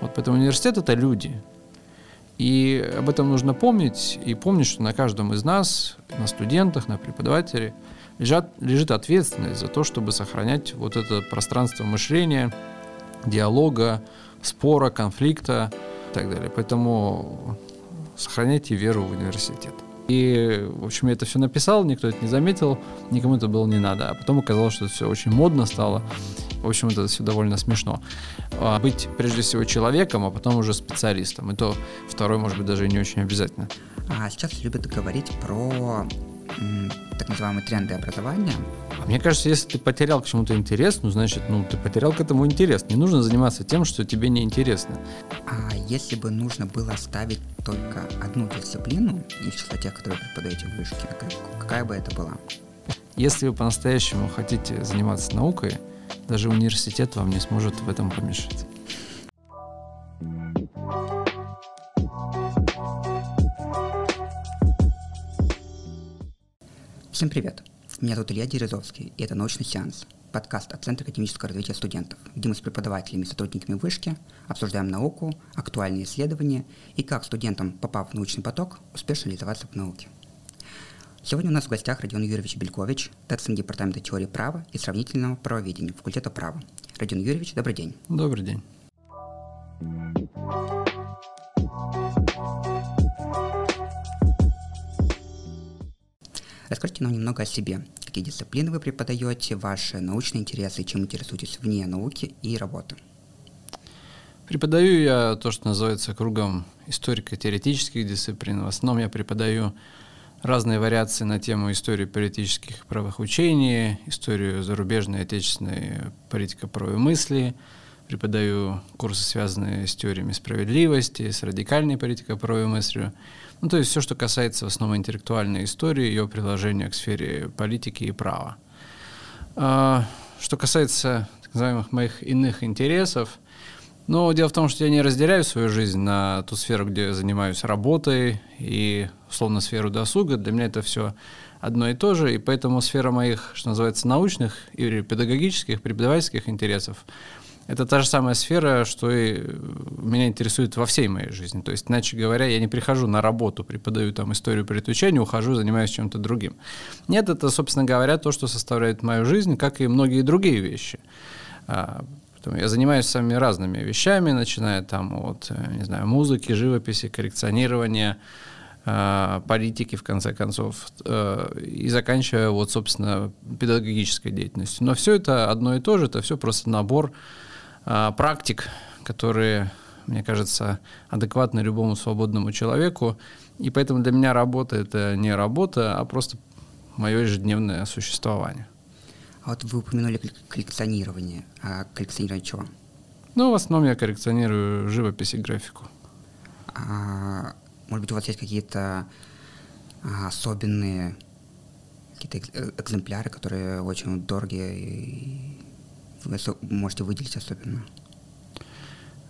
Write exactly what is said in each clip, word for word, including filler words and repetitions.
Вот поэтому университет — это люди. И об этом нужно помнить. И помнить, что на каждом из нас, на студентах, на преподавателе, лежат, лежит ответственность за то, чтобы сохранять вот это пространство мышления, диалога, спора, конфликта и так далее. Поэтому сохраняйте веру в университет. И, в общем, я это все написал, никто это не заметил, никому это было не надо. А потом оказалось, что это все очень модно стало. В общем, это все довольно смешно. Быть, прежде всего, человеком, а потом уже специалистом. И то второй, может быть, даже и не очень обязательно. А сейчас любят говорить про м, так называемые тренды образования. Мне кажется, если ты потерял к чему-то интерес, ну, значит, ну, ты потерял к этому интерес. Не нужно заниматься тем, что тебе не интересно. А если бы нужно было оставить только одну дисциплину из числа тех, которые преподаете в вышке, какая, какая бы это была? Если вы по-настоящему хотите заниматься наукой, даже университет вам не сможет в этом помешать. Всем привет! Меня зовут Илья Дерезовский, и это «Научный сеанс» – подкаст от Центра академического развития студентов, где мы с преподавателями и сотрудниками вышки обсуждаем науку, актуальные исследования и как студентам, попав в научный поток, успешно реализоваться в науке. Сегодня у нас в гостях Родион Юрьевич Белькович, доцент Департамента теории права и сравнительного правоведения Факультета права. Родион Юрьевич, добрый день. Добрый день. Расскажите нам немного о себе. Какие дисциплины вы преподаете, ваши научные интересы, чем интересуетесь вне науки и работы? Преподаю я то, что называется кругом историко-теоретических дисциплин. В основном я преподаю разные вариации на тему истории политических правовых учений, историю зарубежной и отечественной политико-правовой мысли. Преподаю курсы, связанные с теориями справедливости, с радикальной политико-правовой мыслью. Ну, то есть все, что касается в основном интеллектуальной истории, ее приложения к сфере политики и права. Что касается так называемых моих иных интересов, ну, дело в том, что я не разделяю свою жизнь на ту сферу, где я занимаюсь работой и, условно, сферу досуга. Для меня это все одно и то же, и поэтому сфера моих, что называется, научных или педагогических, преподавательских интересов это та же самая сфера, что и меня интересует во всей моей жизни. То есть, иначе говоря, я не прихожу на работу, преподаю там историю приручения, ухожу, занимаюсь чем-то другим. Нет, это, собственно говоря, то, что составляет мою жизнь, как и многие другие вещи. Я занимаюсь самыми разными вещами, начиная там от, не знаю, музыки, живописи, коррекционирования, политики, в конце концов, и заканчивая, вот, собственно, педагогической деятельностью. Но все это одно и то же, это все просто набор практик, которые, мне кажется, адекватны любому свободному человеку. И поэтому для меня работа — это не работа, а просто мое ежедневное существование. А вот вы упомянули коллекционирование. А коллекционирование чего? Ну, в основном я коллекционирую живопись и графику. А, может быть, у вас есть какие-то особенные какие-то экземпляры, которые очень дорогие и вы можете выделить особенно?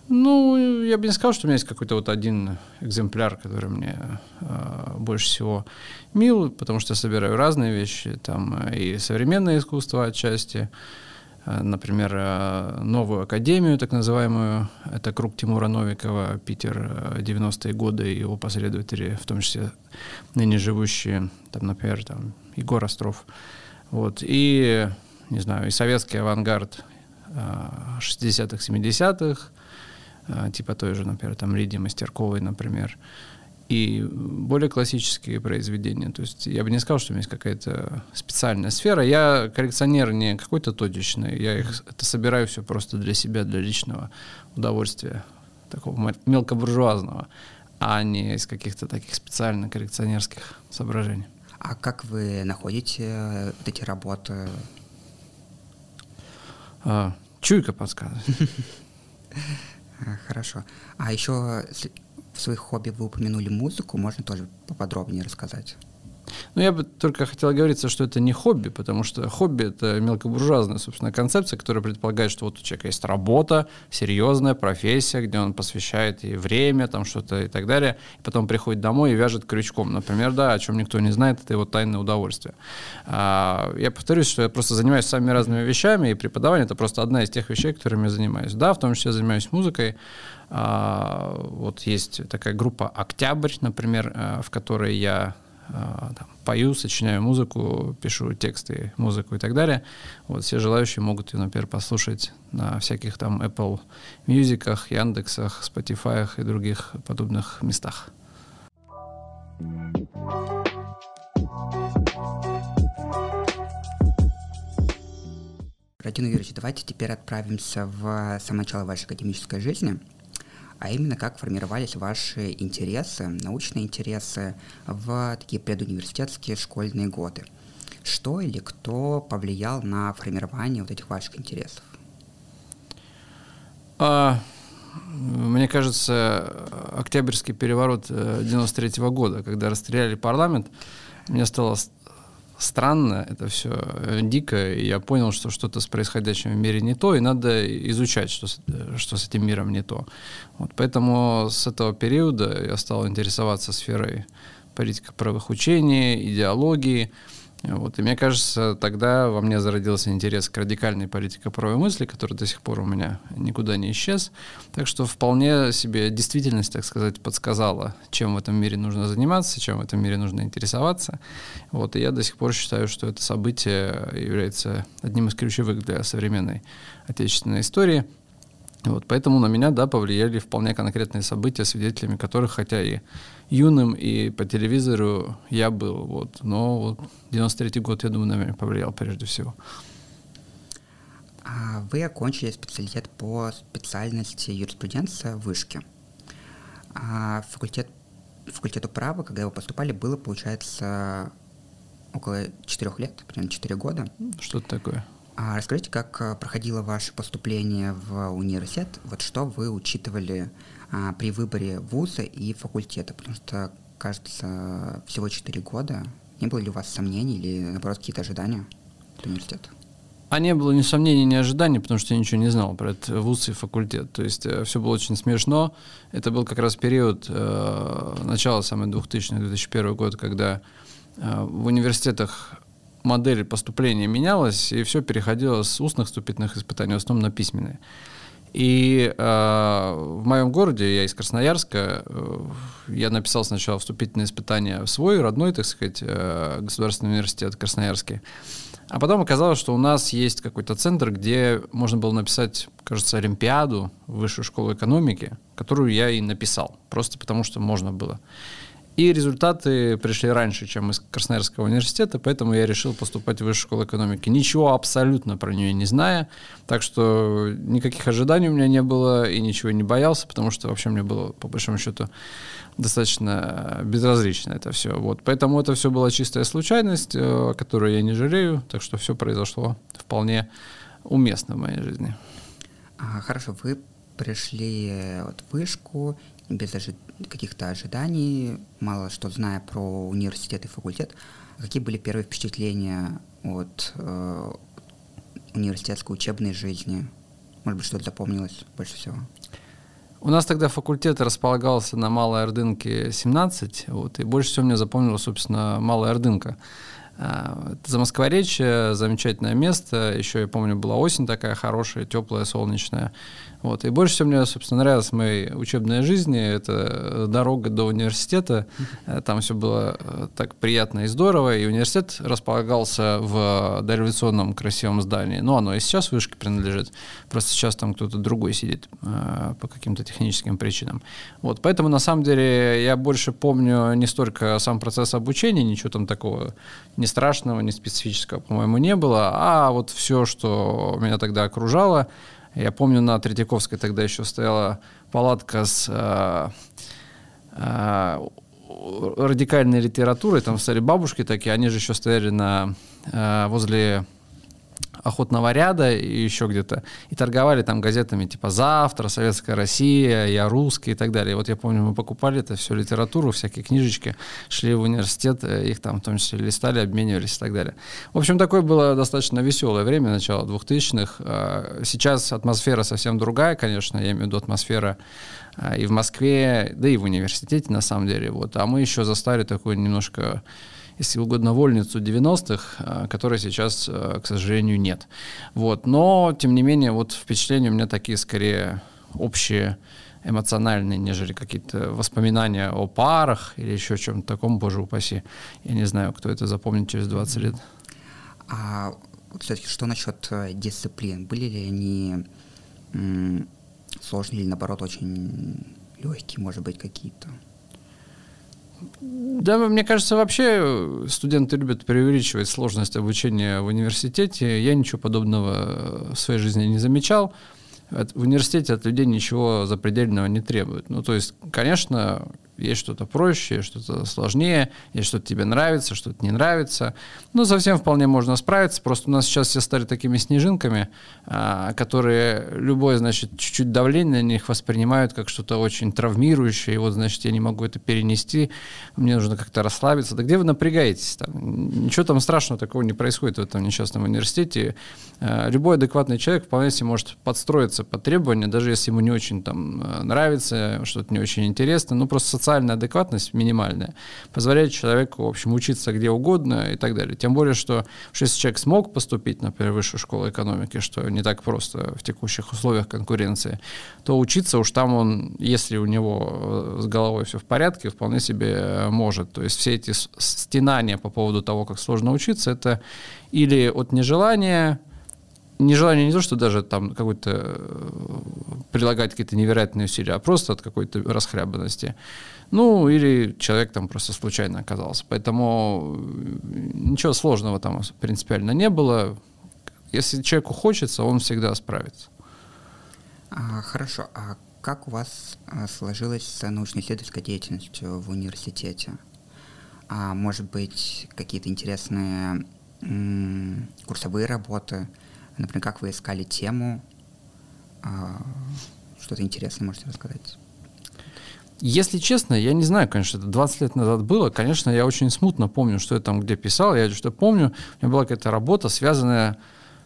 Ну, я бы не сказал, что у меня есть какой-то вот один экземпляр, который мне э, больше всего мил, потому что я собираю разные вещи, там и современное искусство отчасти, э, например, э, новую академию, так называемую, это круг Тимура Новикова, Питер, девяностые годы, и его последователи, в том числе ныне живущие, там, например, там, Егор Остров, вот, и, не знаю, и советский авангард э, шестидесятых, семидесятых, типа той же, например, там Лидии Мастерковой, например, и более классические произведения. То есть я бы не сказал, что у меня есть какая-то специальная сфера. Я коллекционер не какой-то точечный, я их это собираю все просто для себя, для личного удовольствия, такого мелкобуржуазного, а не из каких-то таких специально коллекционерских соображений. А как вы находите вот эти работы? А, чуйка подсказывает. Хорошо. А еще в своих хобби вы упомянули музыку. Можно тоже поподробнее рассказать? Но я бы только хотел оговориться, что это не хобби, потому что хобби — это мелкобуржуазная, собственно, концепция, которая предполагает, что вот у человека есть работа, серьезная профессия, где он посвящает и время, там что-то и так далее, и потом приходит домой и вяжет крючком. Например, да, о чем никто не знает, это его тайное удовольствие. А, я повторюсь, что я просто занимаюсь самыми разными вещами, и преподавание — это просто одна из тех вещей, которыми я занимаюсь. Да, в том числе занимаюсь музыкой. А, вот есть такая группа «Октябрь», например, в которой я там, пою, сочиняю музыку, пишу тексты, музыку и так далее. Вот, все желающие могут ее, например, послушать на всяких там Apple Music, Яндексах, Spotify и других подобных местах. Родион Юрьевич, давайте теперь отправимся в самое начало вашей академической жизни, а именно как формировались ваши интересы, научные интересы в такие предуниверситетские школьные годы. Что или кто повлиял на формирование вот этих ваших интересов? А, мне кажется, Октябрьский переворот девяносто третьего года, когда расстреляли парламент, мне стало странно, это все дико, и я понял, что что-то с происходящим в мире не то, и надо изучать, что с, что с этим миром не то. Вот, поэтому с этого периода я стал интересоваться сферой политико-правовых учений, идеологии. Вот, и мне кажется, тогда во мне зародился интерес к радикальной политико-правовой мысли, который до сих пор у меня никуда не исчез. Так что вполне себе действительность, так сказать, подсказала, чем в этом мире нужно заниматься, чем в этом мире нужно интересоваться. Вот, и я до сих пор считаю, что это событие является одним из ключевых для современной отечественной истории. Вот, поэтому на меня, да, повлияли вполне конкретные события, свидетелями которых, хотя и юным, и по телевизору я был. Вот, но вот девяносто третий год, я думаю, на меня повлиял прежде всего. Вы окончили специалитет по специальности юриспруденция в вышке. Факультет, факультету права, когда вы поступали, было, получается, около четырех лет, примерно четыре года. Что-то такое. А расскажите, как проходило ваше поступление в университет, вот что вы учитывали а, при выборе вуза и факультета, потому что, кажется, всего четыре года. Не было ли у вас сомнений или, наоборот, какие-то ожидания от университета? А не было ни сомнений, ни ожиданий, потому что я ничего не знал про этот вуз и факультет. То есть все было очень смешно. Это был как раз период э, начала самой двухтысячных, две тысячи первый год, когда э, в университетах модель поступления менялась, и все переходило с устных вступительных испытаний в основном на письменные. И э, в моем городе, я из Красноярска, э, я написал сначала вступительные испытания в свой родной, так сказать, э, государственный университет красноярский. А потом оказалось, что у нас есть какой-то центр, где можно было написать, кажется, олимпиаду в Высшую школу экономики, которую я и написал, просто потому что можно было. И результаты пришли раньше, чем из Красноярского университета, поэтому я решил поступать в Высшую школу экономики, ничего абсолютно про нее не зная, так что никаких ожиданий у меня не было и ничего не боялся, потому что вообще мне было, по большому счету, достаточно безразлично это все. Вот. Поэтому это все была чистая случайность, о которой я не жалею, так что все произошло вполне уместно в моей жизни. А, хорошо, вы пришли вот в вышку без ожи... каких-то ожиданий, мало что зная про университет и факультет. Какие были первые впечатления от э, университетской учебной жизни? Может быть, что-то запомнилось больше всего? У нас тогда факультет располагался на Малой Ордынке семнадцать, вот, и больше всего мне запомнилась, собственно, Малая Ордынка. Это Замоскворечье, замечательное место. Еще, я помню, была осень такая хорошая, теплая, солнечная. Вот. И больше всего мне, собственно, нравилось в моей учебной жизни. Это дорога до университета. Там все было так приятно и здорово. И университет располагался в дореволюционном красивом здании. Ну, оно и сейчас вышке принадлежит. Просто сейчас там кто-то другой сидит по каким-то техническим причинам. Вот. Поэтому, на самом деле, я больше помню не столько сам процесс обучения, ничего там такого не страшного, не специфического, по-моему, не было, а вот все, что меня тогда окружало. Я помню, на Третьяковской тогда еще стояла палатка с э, э, радикальной литературой, там стояли бабушки такие, они же еще стояли на, э, возле Охотного ряда и еще где-то, и торговали там газетами типа «Завтра», «Советская Россия», «Я русский» и так далее. И вот я помню, мы покупали это всю литературу, всякие книжечки, шли в университет, их там в том числе листали, обменивались и так далее. В общем, такое было достаточно веселое время, начало двухтысячных. Сейчас атмосфера совсем другая, конечно, я имею в виду атмосфера и в Москве, да и в университете, на самом деле. Вот. А мы еще застали такую немножко, если угодно, вольницу девяностых, которой сейчас, к сожалению, нет. Вот. Но, тем не менее, вот впечатления у меня такие, скорее, общие, эмоциональные, нежели какие-то воспоминания о парах или еще о чем-то таком, боже упаси. Я не знаю, кто это запомнит через двадцать лет. А все-таки что насчет дисциплин? Были ли они м- сложные или, наоборот, очень легкие, может быть, какие-то? Да, мне кажется, вообще студенты любят преувеличивать сложность обучения в университете. Я ничего подобного в своей жизни не замечал. От, в университете от людей ничего запредельного не требуют. Ну, то есть, конечно, есть что-то проще, есть что-то сложнее, есть что-то тебе нравится, что-то не нравится. Но совсем вполне можно справиться. Просто у нас сейчас все стали такими снежинками, а, которые любое, значит, чуть-чуть давление на них воспринимают как что-то очень травмирующее. И вот, значит, я не могу это перенести, мне нужно как-то расслабиться. Да где вы напрягаетесь там? Ничего там страшного такого не происходит в этом несчастном университете. А, любой адекватный человек вполне себе может подстроиться под требования, даже если ему не очень там нравится, что-то не очень интересно, ну просто социальная адекватность минимальная позволяет человеку, в общем, учиться где угодно и так далее. Тем более, что, что если человек смог поступить, например, в Высшую школу экономики, что не так просто в текущих условиях конкуренции, то учиться уж там он, если у него с головой все в порядке, вполне себе может. То есть все эти стенания по поводу того, как сложно учиться, это или от нежелания, нежелание не то, что даже там какой-то прилагать какие-то невероятные усилия, а просто от какой-то расхлябанности. Ну, или человек там просто случайно оказался. Поэтому ничего сложного там принципиально не было. Если человеку хочется, он всегда справится. А, хорошо. А как у вас сложилась с научно-исследовательской деятельностью в университете? А, может быть, какие-то интересные м- курсовые работы? Например, как вы искали тему, что-то интересное можете рассказать? Если честно, я не знаю, конечно, это двадцать лет назад было. Конечно, я очень смутно помню, что я там где писал. Я что помню, у меня была какая-то работа, связанная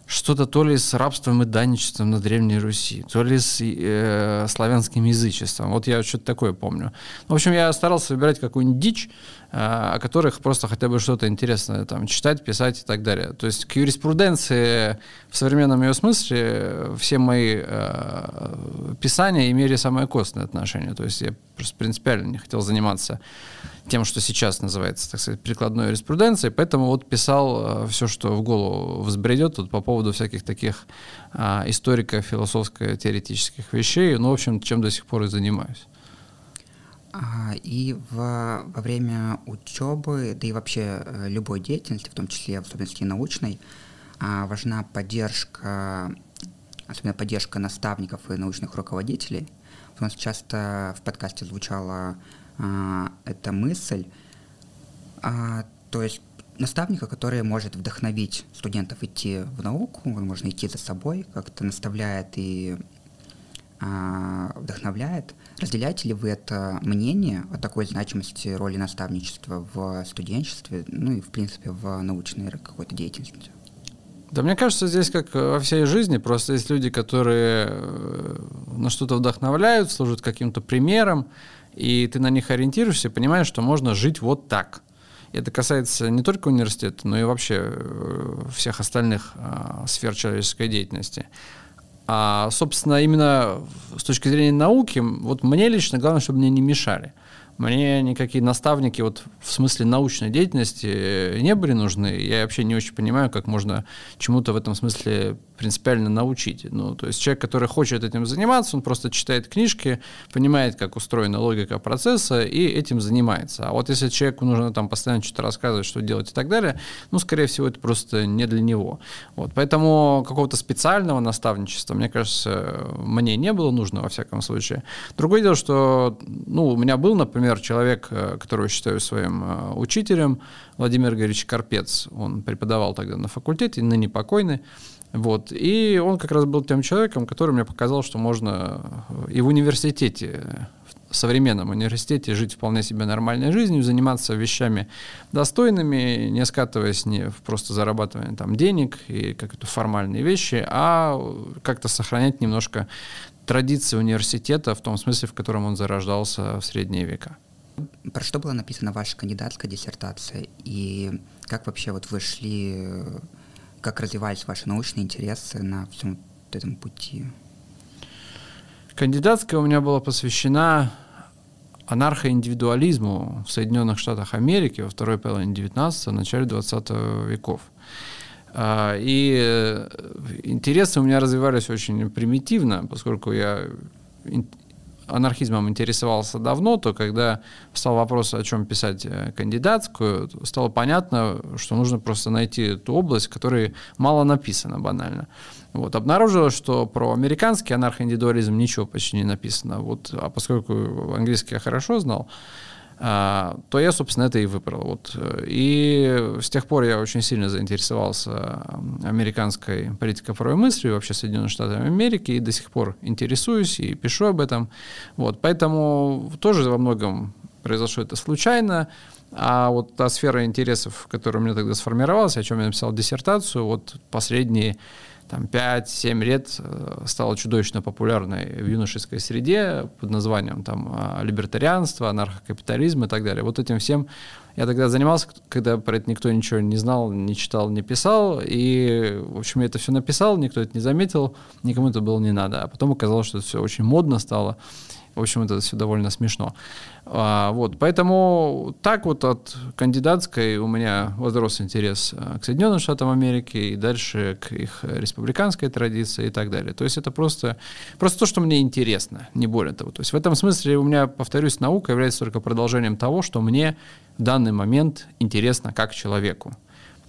что-то то ли с рабством и данничеством на Древней Руси, то ли с э, славянским язычеством. Вот я что-то такое помню. В общем, я старался выбирать какую-нибудь дичь, э, о которых просто хотя бы что-то интересное там, читать, писать и так далее. То есть к юриспруденции в современном ее смысле все мои э, писания имели самое костное отношение. То есть я просто принципиально не хотел заниматься тем, что сейчас называется, так сказать, прикладной юриспруденцией, поэтому вот писал все, что в голову взбредет вот по поводу всяких таких а, историко-философско-теоретических вещей, ну, в общем, чем до сих пор и занимаюсь. А, и во, во время учебы, да и вообще любой деятельности, в том числе, в особенности научной, а, важна поддержка, особенно поддержка наставников и научных руководителей. У нас часто в подкасте звучало А, это мысль, а, то есть наставника, который может вдохновить студентов идти в науку, он может идти за собой, как-то наставляет и а, вдохновляет. Разделяете ли вы это мнение о такой значимости роли наставничества в студенчестве, ну и в принципе в научной какой-то деятельности? Да, мне кажется, здесь, как во всей жизни, просто есть люди, которые на что-то вдохновляют, служат каким-то примером, и ты на них ориентируешься и понимаешь, что можно жить вот так. Это касается не только университета, но и вообще всех остальных а, сфер человеческой деятельности. А, собственно, именно с точки зрения науки, вот мне лично главное, чтобы мне не мешали. Мне никакие наставники вот, в смысле научной деятельности не были нужны. Я вообще не очень понимаю, как можно чему-то в этом смысле принципиально научить. Ну, то есть человек, который хочет этим заниматься, он просто читает книжки, понимает, как устроена логика процесса, и этим занимается. А вот если человеку нужно там постоянно что-то рассказывать, что делать и так далее, ну, скорее всего, это просто не для него. Вот. Поэтому какого-то специального наставничества, мне кажется, мне не было нужно, во всяком случае. Другое дело, что ну, у меня был, например, человек, которого считаю своим учителем, Владимир Горич Карпец, он преподавал тогда на факультете, ныне покойный, Вот. И он как раз был тем человеком, который мне показал, что можно и в университете, в современном университете, жить вполне себе нормальной жизнью, заниматься вещами достойными, не скатываясь не в просто зарабатывание там денег и как-то формальные вещи, а как-то сохранять немножко традиции университета в том смысле, в котором он зарождался в средние века. Про что была написана ваша кандидатская диссертация? И как вообще вот вы шли, как развивались ваши научные интересы на всем вот этом пути? Кандидатская у меня была посвящена анархоиндивидуализму в Соединенных Штатах Америки во второй половине девятнадцатого, начале двадцатого веков. И интересы у меня развивались очень примитивно, поскольку я анархизмом интересовался давно, то когда встал вопрос, о чем писать кандидатскую, стало понятно, что нужно просто найти ту область, в которой мало написано банально. Вот, обнаружилось, что про американский анархоиндивидуализм ничего почти не написано. Вот, а поскольку английский я хорошо знал, то я, собственно, это и выбрал. Вот. И с тех пор я очень сильно заинтересовался американской политико-правовой мыслью, вообще Соединенных Штатов Америки, и до сих пор интересуюсь и пишу об этом. Вот. Поэтому тоже во многом произошло это случайно. А вот та сфера интересов, которая у меня тогда сформировалась, о чем я написал диссертацию, вот последние там, пять-семь лет стала чудовищно популярной в юношеской среде под названием там, либертарианство, анархокапитализм и так далее. Вот этим всем я тогда занимался, когда про это никто ничего не знал, не читал, не писал. И, в общем, я это все написал, никто это не заметил, никому это было не надо. А потом оказалось, что это все очень модно стало. В общем, это все довольно смешно. А, вот, поэтому так вот от кандидатской у меня возрос интерес к Соединенным Штатам Америки и дальше к их республиканской традиции и так далее. То есть это просто, просто то, что мне интересно, не более того. То есть в этом смысле у меня, повторюсь, наука является только продолжением того, что мне в данный момент интересно как человеку.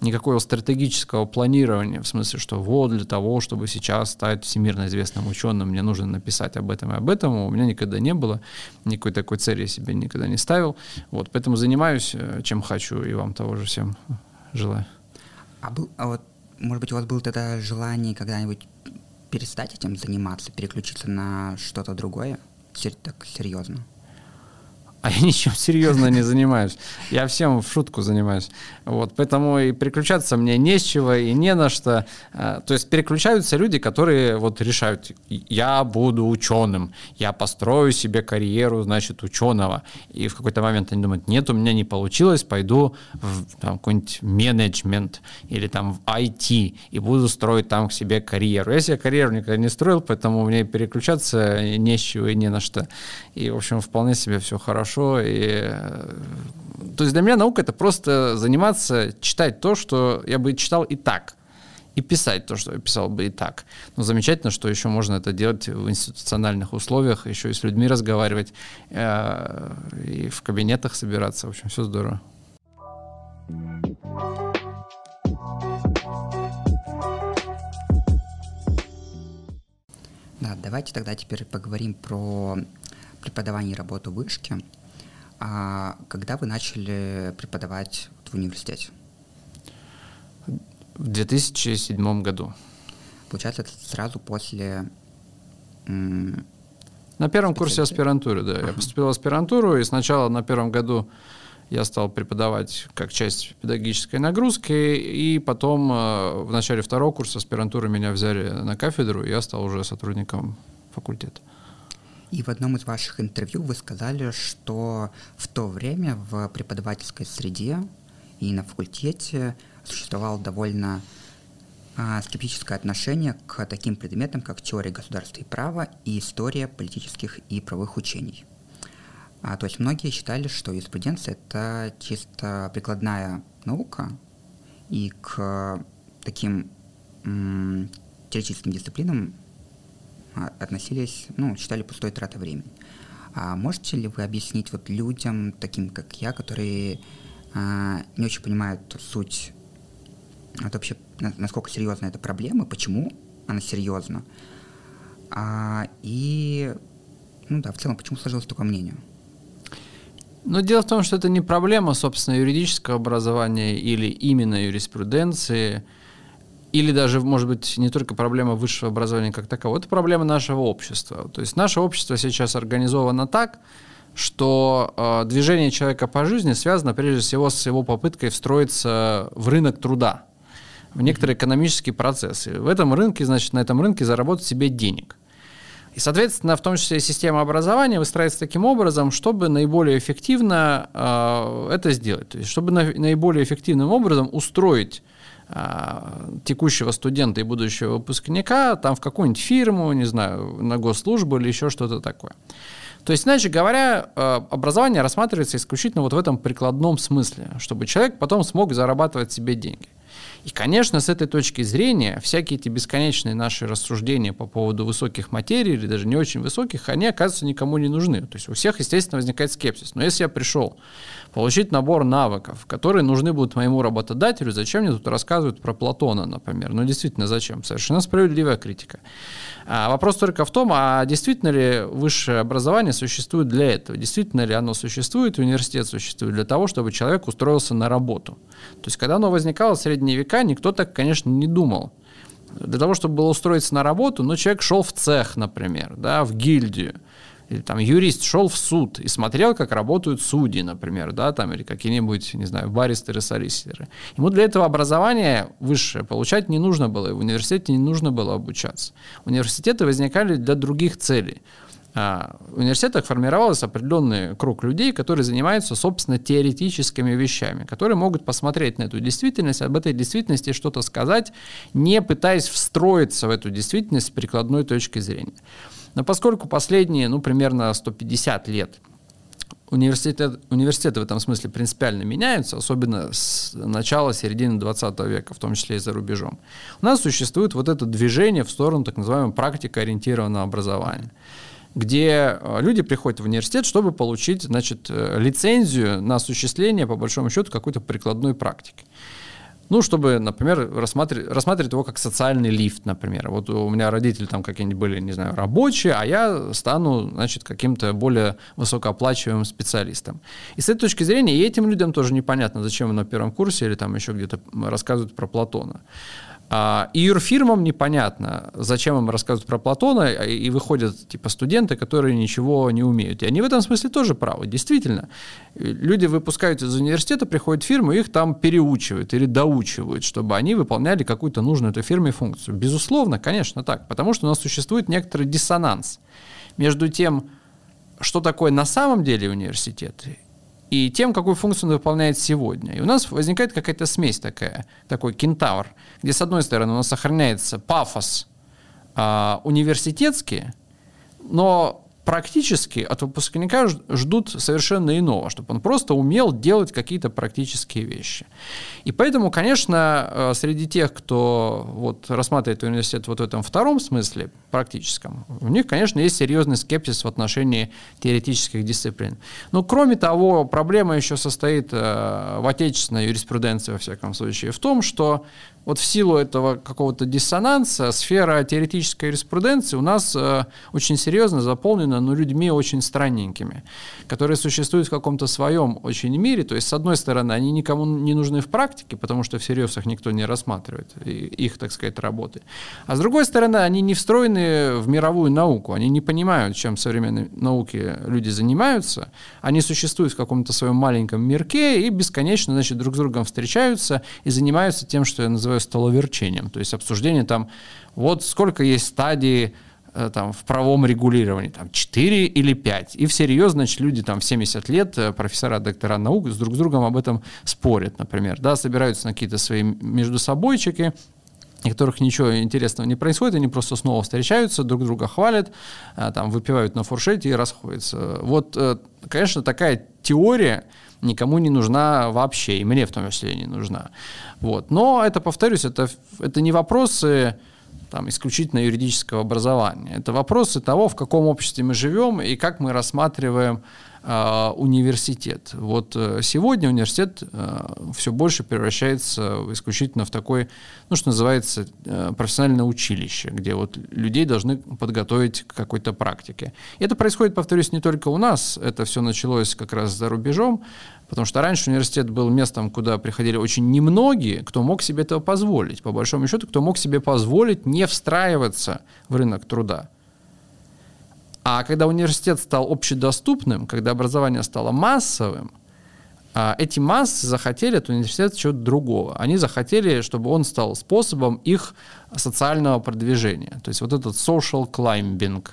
Никакого стратегического планирования, в смысле, что вот для того, чтобы сейчас стать всемирно известным ученым, мне нужно написать об этом и об этом, у меня никогда не было, никакой такой цели я себе никогда не ставил. Вот, поэтому занимаюсь, чем хочу, и вам того же всем желаю. А, был, а вот, может быть, у вас было тогда желание когда-нибудь перестать этим заниматься, переключиться на что-то другое, так серьезно? А я ничем серьезно не занимаюсь. Я всем в шутку занимаюсь. Вот, поэтому и переключаться мне не с чего и не на что. То есть переключаются люди, которые вот решают, я буду ученым, я построю себе карьеру, значит, ученого. И в какой-то момент они думают, нет, у меня не получилось, пойду в там, какой-нибудь менеджмент или там в ай ти и буду строить там к себе карьеру. Я себе карьеру никогда не строил, поэтому мне переключаться не с чего и не на что. И, в общем, вполне себе все хорошо. И... То есть для меня наука — это просто заниматься, читать то, что я бы читал и так, и писать то, что я писал бы и так. Но замечательно, что еще можно это делать в институциональных условиях, еще и с людьми разговаривать, и в кабинетах собираться. В общем, все здорово. Да, давайте тогда теперь поговорим про преподавание и работу в вышке. А когда вы начали преподавать в университете? В две тысячи седьмом году. Получается, это сразу после... М- на первом курсе аспирантуры, да. Uh-huh. Я поступил в аспирантуру, и сначала на первом году я стал преподавать как часть педагогической нагрузки, и потом в начале второго курса аспирантуры меня взяли на кафедру, и я стал уже сотрудником факультета. И в одном из ваших интервью вы сказали, что в то время в преподавательской среде и на факультете существовало довольно а, скептическое отношение к таким предметам, как теория государства и права и история политических и правовых учений. А, то есть многие считали, что юриспруденция — это чисто прикладная наука, и к таким м- теоретическим дисциплинам относились, ну, считали пустой тратой времени. А можете ли вы объяснить вот людям, таким как я, которые а, не очень понимают суть, вот вообще, насколько серьезна эта проблема, почему она серьезна, а, и, ну да, в целом, почему сложилось такое мнение? Но дело в том, что это не проблема, собственно, юридического образования или именно юриспруденции, или даже, может быть, не только проблема высшего образования как такового, это проблема нашего общества. То есть наше общество сейчас организовано так, что э, движение человека по жизни связано прежде всего с его попыткой встроиться в рынок труда, в некоторые экономические процессы. В этом рынке, значит, на этом рынке заработать себе денег. И, соответственно, в том числе система образования выстраивается таким образом, чтобы наиболее эффективно э, это сделать. То есть, чтобы на, наиболее эффективным образом устроить текущего студента и будущего выпускника там в какую-нибудь фирму, не знаю, на госслужбу или еще что-то такое. То есть, иначе говоря, образование рассматривается исключительно вот в этом прикладном смысле, чтобы человек потом смог зарабатывать себе деньги. И, конечно, с этой точки зрения всякие эти бесконечные наши рассуждения по поводу высоких материй или даже не очень высоких, они, оказывается, никому не нужны. То есть у всех, естественно, возникает скепсис. Но если я пришел получить набор навыков, которые нужны будут моему работодателю, зачем мне тут рассказывают про Платона, например? Ну, действительно, зачем? Совершенно справедливая критика. А вопрос только в том, а действительно ли высшее образование существует для этого? Действительно ли оно существует, университет существует для того, чтобы человек устроился на работу? То есть, когда оно возникало в средние века, никто так, конечно, не думал. Для того, чтобы было устроиться на работу, ну, человек шел в цех, например, да, в гильдию. Или там юрист шел в суд и смотрел, как работают судьи, например, да, там, или какие-нибудь, не знаю, баристеры, солиситеры. Ему для этого образование высшее получать не нужно было, и в университете не нужно было обучаться. Университеты возникали для других целей. А в университетах формировался определенный круг людей, которые занимаются, собственно, теоретическими вещами, которые могут посмотреть на эту действительность, об этой действительности что-то сказать, не пытаясь встроиться в эту действительность с прикладной точки зрения. Но поскольку последние, ну, примерно сто пятьдесят лет университет, университеты в этом смысле принципиально меняются, особенно с начала-середины двадцатого века, в том числе и за рубежом, у нас существует вот это движение в сторону так называемого практикоориентированного образования, где люди приходят в университет, чтобы получить, значит, лицензию на осуществление, по большому счету, какой-то прикладной практики. Ну, чтобы, например, рассматривать, рассматривать его как социальный лифт, например. Вот у меня родители там какие-нибудь были, не знаю, рабочие, а я стану, значит, каким-то более высокооплачиваемым специалистом. И с этой точки зрения и этим людям тоже непонятно, зачем на первом курсе или там еще где-то рассказывают про Платона. И юрфирмам непонятно, зачем им рассказывают про Платона, и выходят типа студенты, которые ничего не умеют. И они в этом смысле тоже правы. Действительно, люди выпускаются из университета, приходят в фирму, их там переучивают или доучивают, чтобы они выполняли какую-то нужную этой фирме функцию. Безусловно, конечно, так, потому что у нас существует некоторый диссонанс между тем, что такое на самом деле университет, и тем, какую функцию он выполняет сегодня. И у нас возникает какая-то смесь такая, такой кентавр, где, с одной стороны, у нас сохраняется пафос э, университетский, но практически от выпускника ждут совершенно иного, чтобы он просто умел делать какие-то практические вещи. И поэтому, конечно, среди тех, кто вот рассматривает университет вот в этом втором смысле, практическом, у них, конечно, есть серьезный скепсис в отношении теоретических дисциплин. Но, кроме того, проблема еще состоит в отечественной юриспруденции, во всяком случае, в том, что вот в силу этого какого-то диссонанса сфера теоретической юриспруденции у нас очень серьезно заполнена, но людьми очень странненькими, которые существуют в каком-то своем очень мире. То есть, с одной стороны, они никому не нужны в практике, потому что всерьез их никто не рассматривает, их, так сказать, работы. А с другой стороны, они не встроены в мировую науку, они не понимают, чем в современной науке люди занимаются, они существуют в каком-то своем маленьком мирке и бесконечно, значит, друг с другом встречаются и занимаются тем, что я называю столоверчением, то есть обсуждение там, вот сколько есть стадий там, в правовом регулировании, там, четыре или пять, и всерьез, значит, люди там в семьдесят лет, профессора, доктора наук, друг с другом об этом спорят, например, да, собираются на какие-то свои междусобойчики, у которых ничего интересного не происходит, они просто снова встречаются, друг друга хвалят, там, выпивают на фуршете и расходятся. Вот, конечно, такая теория никому не нужна вообще, и мне в том числе не нужна. Вот. Но это, повторюсь, это, это не вопросы там, исключительно юридического образования, это вопросы того, в каком обществе мы живем и как мы рассматриваем университет. Вот сегодня университет все больше превращается исключительно в такое, ну, что называется, профессиональное училище, где вот людей должны подготовить к какой-то практике. И это происходит, повторюсь, не только у нас, это все началось как раз за рубежом, потому что раньше университет был местом, куда приходили очень немногие, кто мог себе этого позволить, по большому счету, кто мог себе позволить не встраиваться в рынок труда. А когда университет стал общедоступным, когда образование стало массовым, эти массы захотели от университета чего-то другого. Они захотели, чтобы он стал способом их социального продвижения. То есть вот этот social climbing.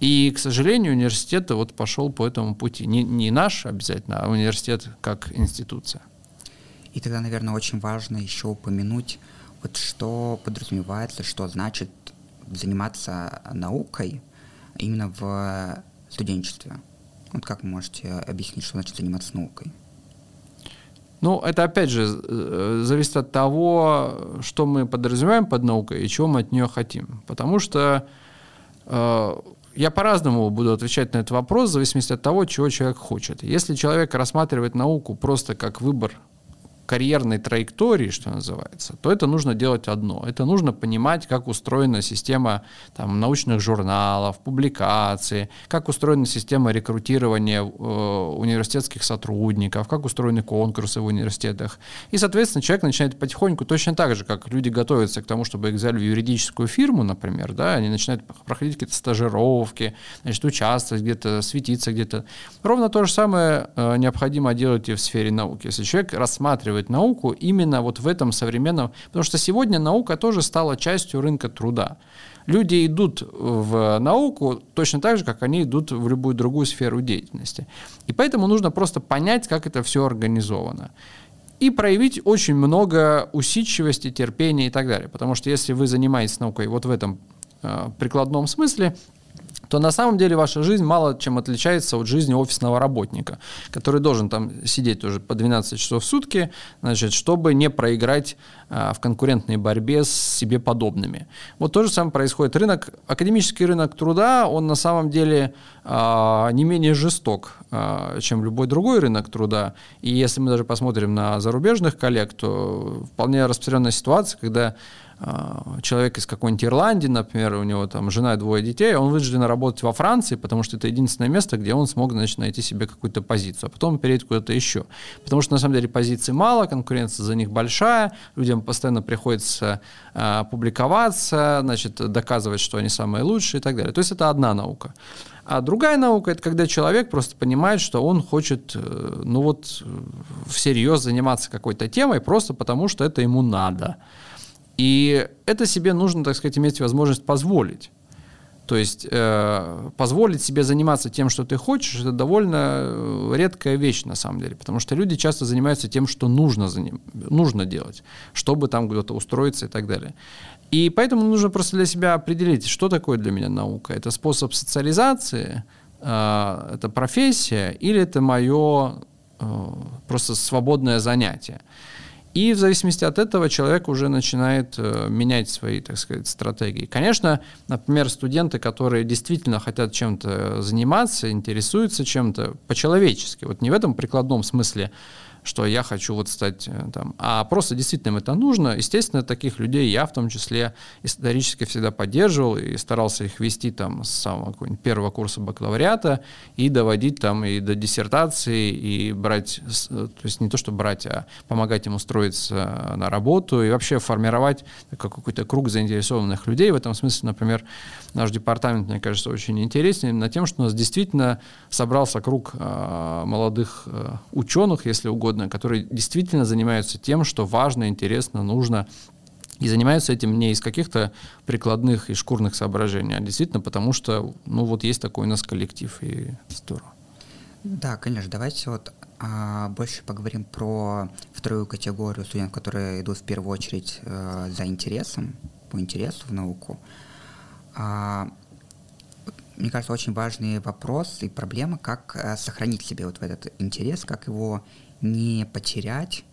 И, к сожалению, университет вот пошел по этому пути. Не, не наш обязательно, а университет как институция. И тогда, наверное, очень важно еще упомянуть, вот что подразумевается, что значит заниматься наукой именно в студенчестве. Вот как вы можете объяснить, что значит заниматься наукой? Ну, это, опять же, зависит от того, что мы подразумеваем под наукой и чего мы от нее хотим. Потому что э, я по-разному буду отвечать на этот вопрос в зависимости от того, чего человек хочет. Если человек рассматривает науку просто как выбор карьерной траектории, что называется, то это нужно делать одно. Это нужно понимать, как устроена система там, научных журналов, публикаций, как устроена система рекрутирования э, университетских сотрудников, как устроены конкурсы в университетах. И, соответственно, человек начинает потихоньку, точно так же, как люди готовятся к тому, чтобы их взяли в юридическую фирму, например, да, они начинают проходить какие-то стажировки, значит, участвовать где-то, светиться где-то. Ровно то же самое э, необходимо делать и в сфере науки. Если человек рассматривает науку именно вот в этом современном, потому что сегодня наука тоже стала частью рынка труда. Люди идут в науку точно так же, как они идут в любую другую сферу деятельности. И поэтому нужно просто понять, как это все организовано. И проявить очень много усидчивости, терпения и так далее. Потому что если вы занимаетесь наукой вот в этом э, прикладном смысле, то на самом деле ваша жизнь мало чем отличается от жизни офисного работника, который должен там сидеть уже по двенадцать часов в сутки, значит, чтобы не проиграть а, в конкурентной борьбе с себе подобными. Вот то же самое происходит. Рынок, академический рынок труда, он на самом деле а, не менее жесток, а, чем любой другой рынок труда. И если мы даже посмотрим на зарубежных коллег, то вполне распространенная ситуация, когда человек из какой-нибудь Ирландии, например, у него там жена и двое детей, он вынужден работать во Франции, потому что это единственное место, где он смог, значит, найти себе какую-то позицию, а потом перейти куда-то еще. Потому что, на самом деле, позиций мало, конкуренция за них большая, людям постоянно приходится а, публиковаться, значит, доказывать, что они самые лучшие и так далее. То есть это одна наука. А другая наука — это когда человек просто понимает, что он хочет, ну вот, всерьез заниматься какой-то темой просто потому, что это ему надо. И это себе нужно, так сказать, иметь возможность позволить. То есть э, позволить себе заниматься тем, что ты хочешь, это довольно редкая вещь на самом деле, потому что люди часто занимаются тем, что нужно, заним... нужно делать, чтобы там кто-то устроиться и так далее. И поэтому нужно просто для себя определить, что такое для меня наука. Это способ социализации, э, это профессия или это мое э, просто свободное занятие. И в зависимости от этого человек уже начинает э, менять свои, так сказать, стратегии. Конечно, например, студенты, которые действительно хотят чем-то заниматься, интересуются чем-то по-человечески. Вот не в этом прикладном смысле, что я хочу вот стать там, а просто действительно им это нужно. Естественно, таких людей я в том числе исторически всегда поддерживал и старался их вести там с самого первого курса бакалавриата и доводить там и до диссертации, и брать, то есть не то, что брать, а помогать им устроиться на работу и вообще формировать какой-то круг заинтересованных людей. В этом смысле, например, наш департамент, мне кажется, очень интересен на тем, что у нас действительно собрался круг молодых ученых, если угодно, которые действительно занимаются тем, что важно, интересно, нужно, и занимаются этим не из каких-то прикладных и шкурных соображений, а действительно потому, что, ну, вот есть такой у нас коллектив, и здорово. Да, конечно, давайте вот а, больше поговорим про вторую категорию студентов, которые идут в первую очередь а, за интересом, по интересу в науку. А, Мне кажется, очень важный вопрос и проблема, как э, сохранить себе вот этот интерес, как его не потерять,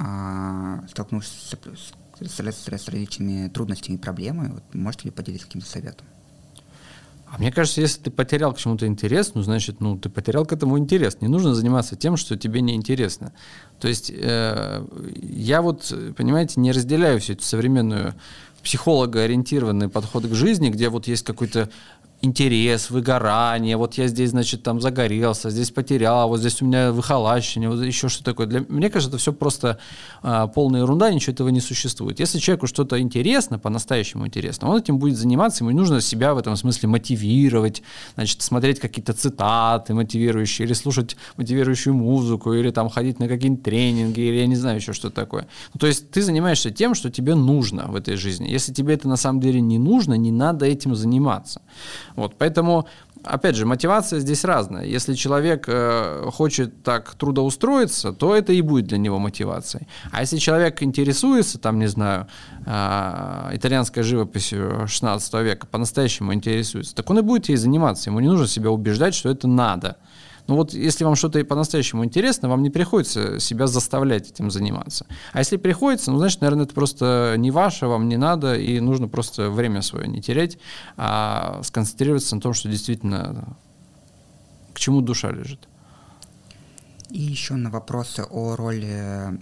э, столкнувшись с, с, с различными трудностями и проблемами. Вот можете ли поделиться каким-то советом? А мне кажется, если ты потерял к чему-то интерес, ну, значит, ну, ты потерял к этому интерес. Не нужно заниматься тем, что тебе неинтересно. То есть э, я вот, понимаете, не разделяю всю эту современную психолого-ориентированный подход к жизни, где вот есть какой-то интерес, выгорание, вот я здесь, значит, там загорелся, здесь потерял, вот здесь у меня выхолащение, вот еще что такое. Для... Мне кажется, это все просто а, полная ерунда, ничего этого не существует. Если человеку что-то интересно, по-настоящему интересно, он этим будет заниматься, ему не нужно себя в этом смысле мотивировать, значит, смотреть какие-то цитаты мотивирующие, или слушать мотивирующую музыку, или там ходить на какие-нибудь тренинги, или я не знаю еще что такое. Ну, то есть ты занимаешься тем, что тебе нужно в этой жизни. Если тебе это на самом деле не нужно, не надо этим заниматься. Вот, поэтому, опять же, мотивация здесь разная. Если человек э, хочет так трудоустроиться, то это и будет для него мотивацией. А если человек интересуется, там, не знаю, э, итальянской живописью шестнадцатого века, по-настоящему интересуется, так он и будет ей заниматься. Ему не нужно себя убеждать, что это надо. Но вот если вам что-то и по-настоящему интересно, вам не приходится себя заставлять этим заниматься. А если приходится, ну, значит, наверное, это просто не ваше, вам не надо, и нужно просто время свое не терять, а сконцентрироваться на том, что действительно к чему душа лежит. И еще на вопросы о роли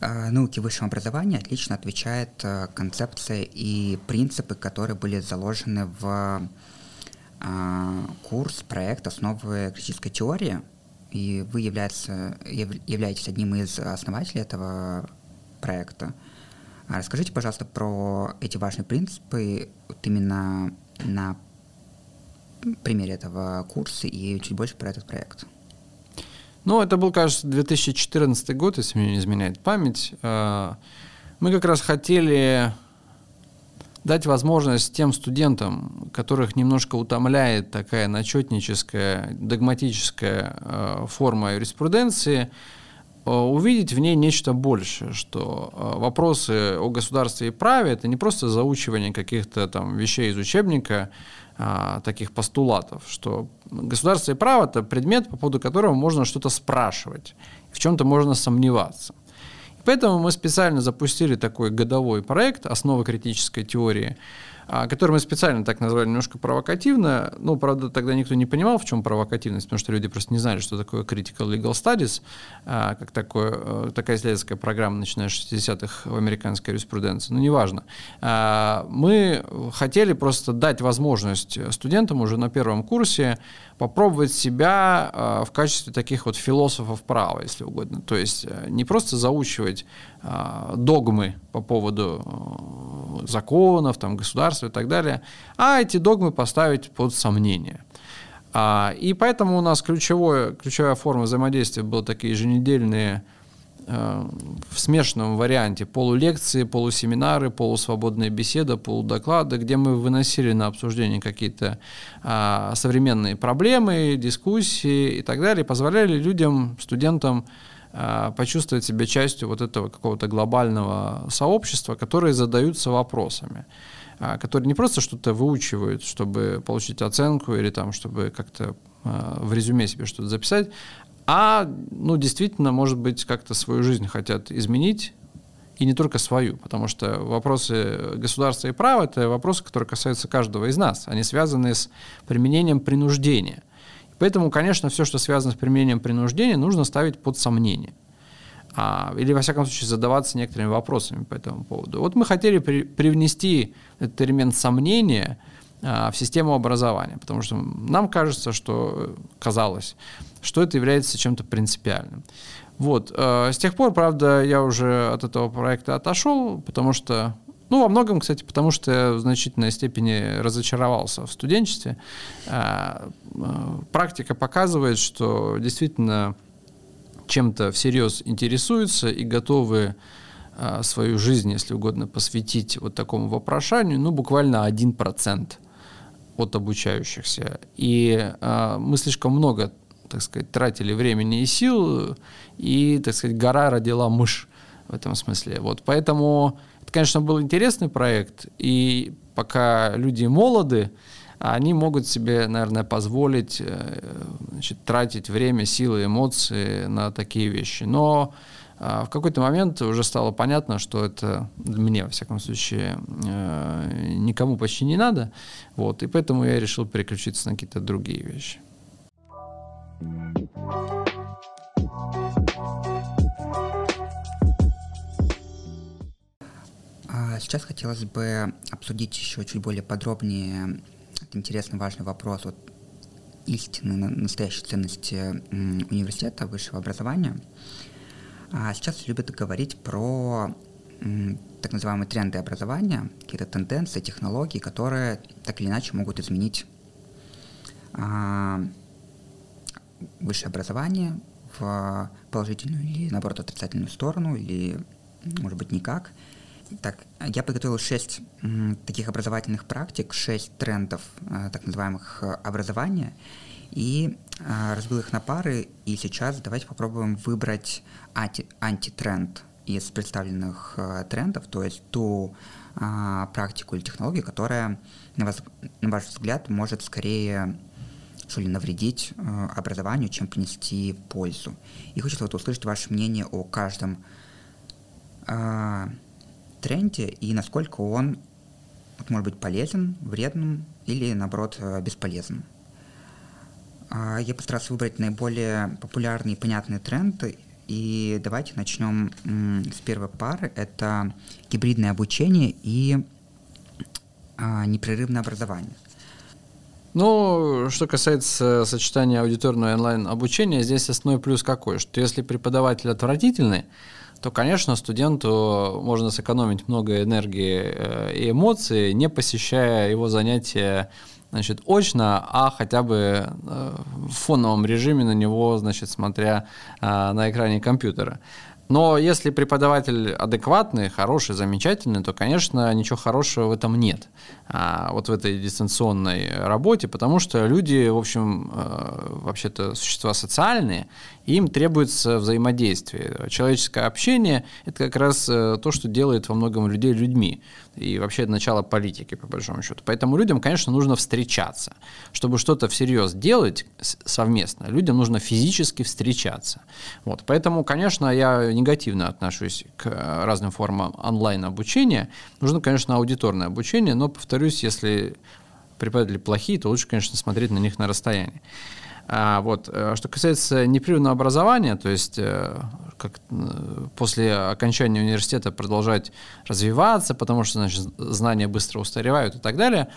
науки высшего образования отлично отвечает концепция и принципы, которые были заложены в... курс, проект «Основы критической теории», и вы является, яв, являетесь одним из основателей этого проекта. Расскажите, пожалуйста, про эти важные принципы вот именно на примере этого курса и чуть больше про этот проект. Ну, это был, кажется, две тысячи четырнадцатый год, если мне не изменяет память. Мы как раз хотели... дать возможность тем студентам, которых немножко утомляет такая начетническая, догматическая э, форма юриспруденции, э, увидеть в ней нечто большее, что э, вопросы о государстве и праве — это не просто заучивание каких-то там вещей из учебника, э, таких постулатов, что государство и право — это предмет, по поводу которого можно что-то спрашивать, в чем-то можно сомневаться. Поэтому мы специально запустили такой годовой проект «Основы критической теории», который мы специально так назвали немножко провокативно. Ну, правда, тогда никто не понимал, в чем провокативность, потому что люди просто не знали, что такое Critical Legal Studies, как такое, такая исследовательская программа, начиная с шестидесятых в американской юриспруденции. Ну, неважно. Мы хотели просто дать возможность студентам уже на первом курсе попробовать себя в качестве таких вот философов права, если угодно. То есть не просто заучивать догмы по поводу законов, там, государства и так далее, а эти догмы поставить под сомнение. И поэтому у нас ключевое, ключевая форма взаимодействия была такие еженедельные в смешанном варианте полулекции, полусеминары, полусвободная беседа, полудоклады, где мы выносили на обсуждение какие-то а, современные проблемы, дискуссии и так далее, позволяли людям, студентам а, почувствовать себя частью вот этого какого-то глобального сообщества, которые задаются вопросами, а, которые не просто что-то выучивают, чтобы получить оценку или там, чтобы как-то а, в резюме себе что-то записать, а, ну, действительно, может быть, как-то свою жизнь хотят изменить, и не только свою, потому что вопросы государства и права — это вопросы, которые касаются каждого из нас, они связаны с применением принуждения. Поэтому, конечно, все, что связано с применением принуждения, нужно ставить под сомнение. А, или, во всяком случае, задаваться некоторыми вопросами по этому поводу. Вот мы хотели при, привнести этот элемент сомнения в систему образования, потому что нам кажется, что казалось, что это является чем-то принципиальным. Вот. С тех пор, правда, я уже от этого проекта отошел, потому что, ну, во многом, кстати, потому что я в значительной степени разочаровался в студенчестве. Практика показывает, что действительно чем-то всерьез интересуются и готовы свою жизнь, если угодно, посвятить вот такому вопрошанию, ну, буквально один процент от обучающихся. И э, мы слишком много, так сказать, тратили времени и сил, и, так сказать, гора родила мышь в этом смысле. Вот, поэтому это, конечно, был интересный проект, и пока люди молоды, они могут себе, наверное, позволить, значит, тратить время, силы, эмоции на такие вещи. Но В какой-то момент уже стало понятно, что это мне, во всяком случае, никому почти не надо. Вот, и поэтому я решил переключиться на какие-то другие вещи. Сейчас хотелось бы обсудить еще чуть более подробнее этот интересный, важный вопрос вот истинной, настоящей ценности университета, высшего образования. Сейчас любят говорить про так называемые тренды образования, какие-то тенденции, технологии, которые так или иначе могут изменить высшее образование в положительную или, наоборот, отрицательную сторону, или, может быть, никак. Так, я подготовил шесть таких образовательных практик, шесть трендов так называемых образования, и разбил их на пары, и сейчас давайте попробуем выбрать анти, антитренд из представленных трендов, то есть ту а, практику или технологию, которая, на, вас, на ваш взгляд, может скорее что ли, навредить образованию, чем принести пользу. И хочется вот услышать ваше мнение о каждом а, тренде и насколько он вот, может быть полезен, вредным или, наоборот, бесполезным. Я постарался выбрать наиболее популярные и понятные тренды, и давайте начнем с первой пары. Это гибридное обучение и непрерывное образование. Ну, что касается сочетания аудиторного и онлайн-обучения, здесь основной плюс какой? Что если преподаватель отвратительный, то, конечно, студенту можно сэкономить много энергии и эмоций, не посещая его занятия, значит, очно, а хотя бы в фоновом режиме на него, значит, смотря на экране компьютера. Но если преподаватель адекватный, хороший, замечательный, то, конечно, ничего хорошего в этом нет, вот в этой дистанционной работе, потому что люди, в общем, вообще-то существа социальные, им требуется взаимодействие. Человеческое общение – это как раз то, что делает во многом людей людьми, и вообще это начало политики, по большому счету. Поэтому людям, конечно, нужно встречаться. Чтобы что-то всерьез делать совместно, людям нужно физически встречаться. Вот. Поэтому, конечно, я негативно отношусь к разным формам онлайн-обучения. Нужно, конечно, аудиторное обучение, но, повторюсь, если преподаватели плохие, то лучше, конечно, смотреть на них на расстоянии. А вот, что касается непрерывного образования, то есть как после окончания университета продолжать развиваться, потому что, значит, знания быстро устаревают и так далее,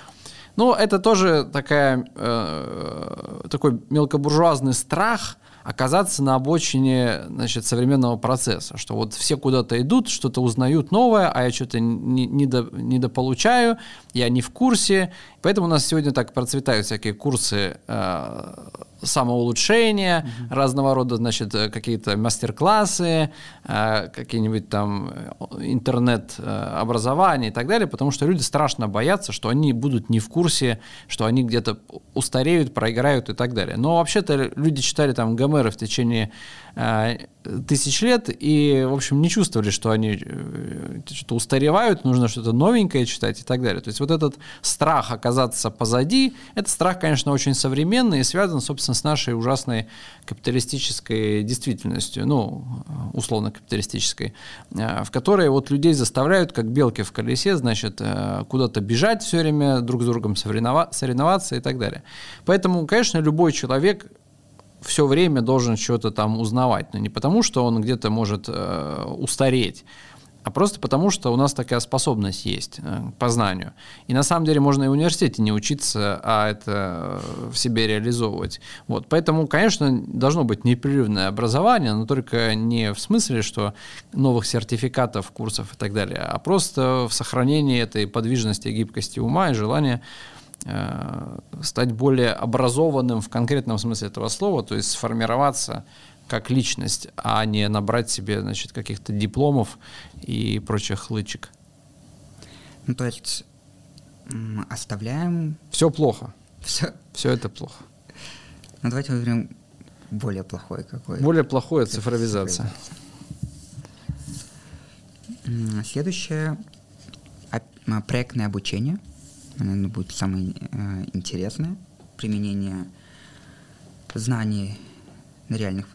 ну, это тоже такая, э, такой мелкобуржуазный страх оказаться на обочине, значит, современного процесса, что вот все куда-то идут, что-то узнают новое, а я что-то не, не до, недополучаю, я не в курсе. Поэтому у нас сегодня так процветают всякие курсы э, самоулучшения, mm-hmm. разного рода, значит, какие-то мастер-классы, э, какие-нибудь там интернет-образование и так далее, потому что люди страшно боятся, что они будут не в курсе, что они где-то устареют, проиграют и так далее. Но вообще-то люди читали там Гомера в течение э, тысяч лет и, в общем, не чувствовали, что они э, что-то устаревают, нужно что-то новенькое читать и так далее. То есть вот этот страх оказался оказаться позади. Этот страх, конечно, очень современный и связан, собственно, с нашей ужасной капиталистической действительностью, ну, условно-капиталистической, в которой вот людей заставляют, как белки в колесе, значит, куда-то бежать все время, друг с другом соревноваться и так далее. Поэтому, конечно, любой человек все время должен что-то там узнавать, но не потому, что он где-то может устареть, а просто потому, что у нас такая способность есть к познанию. И на самом деле можно и в университете не учиться, а это в себе реализовывать. Вот. Поэтому, конечно, должно быть непрерывное образование, но только не в смысле, что новых сертификатов, курсов и так далее, а просто в сохранении этой подвижности, гибкости ума и желания э, стать более образованным в конкретном смысле этого слова, то есть сформироваться как личность, а не набрать себе, значит, каких-то дипломов и прочих хлычек. Ну, то есть оставляем... Все плохо. Все, Все это плохо. Ну, давайте выберем более плохое какое-то. Более плохое — цифровизация. цифровизация. Следующее — проектное обучение. Оно будет самое интересное. Применение знаний на реальных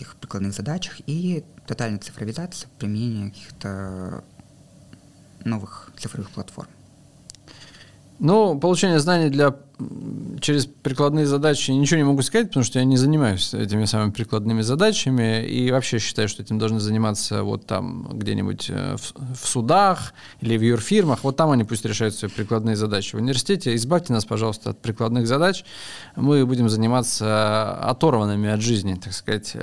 таких прикладных задачах и тотальная цифровизация, применение каких-то новых цифровых платформ. Ну, получение знаний для... через прикладные задачи ничего не могу сказать, потому что я не занимаюсь этими самыми прикладными задачами и вообще считаю, что этим должны заниматься вот там где-нибудь в, в судах или в юрфирмах. Вот там они пусть решают свои прикладные задачи. В университете избавьте нас, пожалуйста, от прикладных задач. Мы будем заниматься оторванными от жизни, так сказать,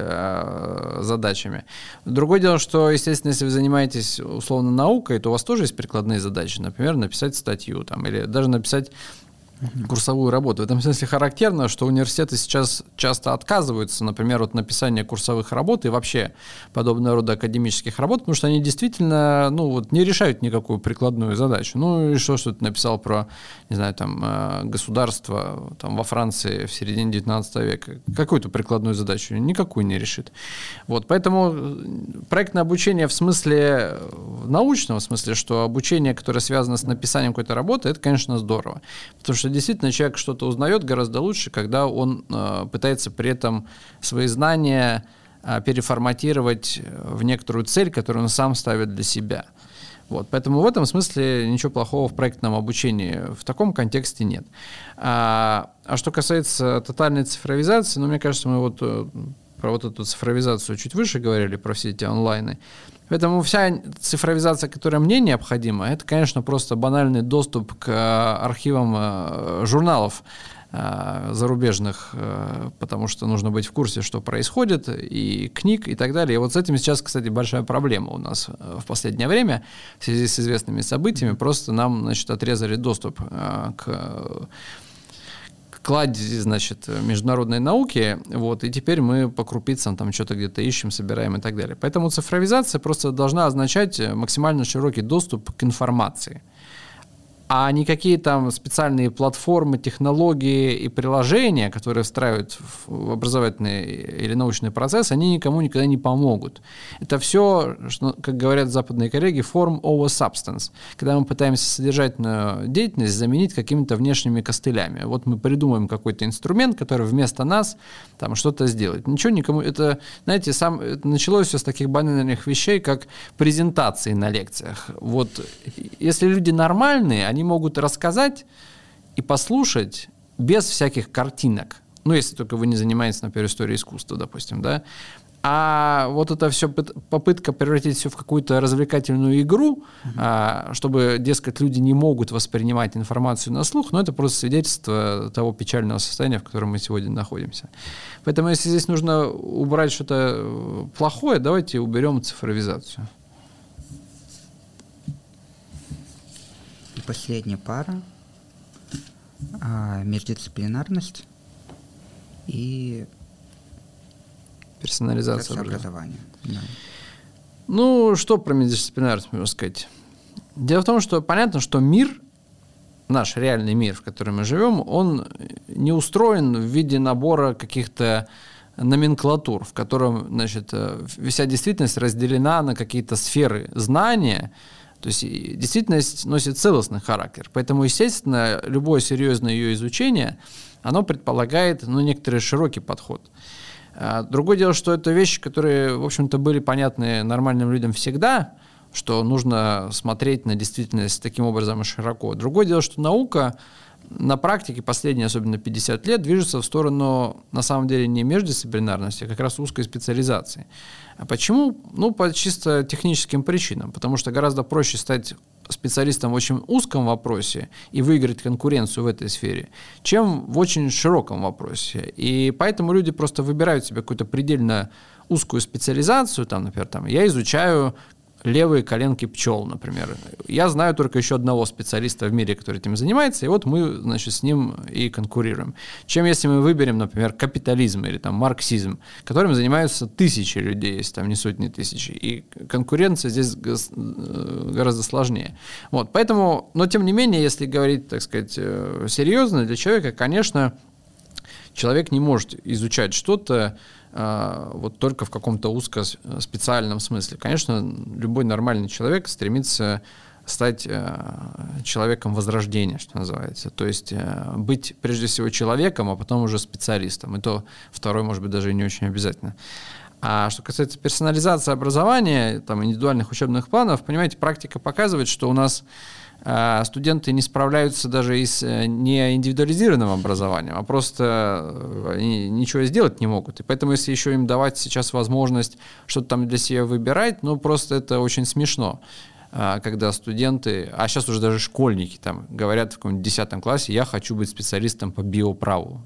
задачами. Другое дело, что, естественно, если вы занимаетесь условно наукой, то у вас тоже есть прикладные задачи. Например, написать статью там, или даже написать курсовую работу. В этом смысле характерно, что университеты сейчас часто отказываются, например, от написания курсовых работ и вообще подобного рода академических работ, потому что они действительно, ну, вот, не решают никакую прикладную задачу. Ну и что, что ты написал про, не знаю, там, государство там, во Франции в середине девятнадцатого века? Какую-то прикладную задачу? Никакую не решит. Вот, поэтому проектное обучение в смысле научного, в смысле, что обучение, которое связано с написанием какой-то работы, это, конечно, здорово. Потому что действительно человек что-то узнает гораздо лучше, когда он э, пытается при этом свои знания э, переформатировать в некоторую цель, которую он сам ставит для себя. Вот. Поэтому в этом смысле ничего плохого в проектном обучении в таком контексте нет. А, а что касается тотальной цифровизации, ну, мне кажется, мы вот про вот эту цифровизацию чуть выше говорили, про все эти онлайны. Поэтому вся цифровизация, которая мне необходима, это, конечно, просто банальный доступ к архивам журналов зарубежных, потому что нужно быть в курсе, что происходит, и книг, и так далее. И вот с этим сейчас, кстати, большая проблема у нас в последнее время в связи с известными событиями. Просто нам, значит, отрезали доступ к... кладези, значит, международной науки, вот, и теперь мы по крупицам там что-то где-то ищем, собираем и так далее. Поэтому цифровизация просто должна означать максимально широкий доступ к информации. А никакие там специальные платформы, технологии и приложения, которые встраивают в образовательный или научный процесс, они никому никогда не помогут. Это все, что, как говорят западные коллеги, form over substance. Когда мы пытаемся содержательную деятельность заменить какими-то внешними костылями. Вот мы придумаем какой-то инструмент, который вместо нас там что-то сделает. Ничего никому... Это, знаете, сам, это началось все с таких банальных вещей, как презентации на лекциях. Вот если люди нормальные, они Они могут рассказать и послушать без всяких картинок. Ну, если только вы не занимаетесь, например, историей искусства, допустим, да. А вот это все попытка превратить все в какую-то развлекательную игру, mm-hmm. чтобы, дескать, люди не могут воспринимать информацию на слух, но это просто свидетельство того печального состояния, в котором мы сегодня находимся. Поэтому, если здесь нужно убрать что-то плохое, давайте уберем цифровизацию. Последняя пара а, междисциплинарность и персонализация образования. Да. Ну, что про междисциплинарность можно сказать? Дело в том, что понятно, что мир, наш реальный мир, в котором мы живем, он не устроен в виде набора каких-то номенклатур, в котором, значит, вся действительность разделена на какие-то сферы знания. То есть действительность носит целостный характер. Поэтому, естественно, любое серьезное ее изучение, оно предполагает, ну, некоторый широкий подход. Другое дело, что это вещи, которые, в общем-то, были понятны нормальным людям всегда, что нужно смотреть на действительность таким образом и широко. Другое дело, что наука на практике последние, особенно пятьдесят лет, движется в сторону, на самом деле, не междисциплинарности, а как раз узкой специализации. А почему? Ну, по чисто техническим причинам. Потому что гораздо проще стать специалистом в очень узком вопросе и выиграть конкуренцию в этой сфере, чем в очень широком вопросе. И поэтому люди просто выбирают себе какую-то предельно узкую специализацию. Там, например, там, я изучаю левые коленки пчел, например. Я знаю только еще одного специалиста в мире, который этим занимается, и вот мы, значит, с ним и конкурируем. Чем если мы выберем, например, капитализм или там марксизм, которым занимаются тысячи людей, если там не сотни тысяч, и конкуренция здесь гораздо сложнее. Вот, поэтому, но тем не менее, если говорить, так сказать, серьезно, для человека, конечно, человек не может изучать что-то вот только в каком-то узкоспециальном смысле. Конечно, любой нормальный человек стремится стать человеком возрождения, что называется. То есть быть прежде всего человеком, а потом уже специалистом. И то второе, может быть, даже и не очень обязательно. А что касается персонализации образования, там, индивидуальных учебных планов, понимаете, практика показывает, что у нас студенты не справляются даже и с неиндивидуализированным образованием, а просто они ничего сделать не могут. И поэтому, если еще им давать сейчас возможность что-то там для себя выбирать, ну, просто это очень смешно, когда студенты, а сейчас уже даже школьники там говорят в каком-нибудь десятом классе: я хочу быть специалистом по биоправу.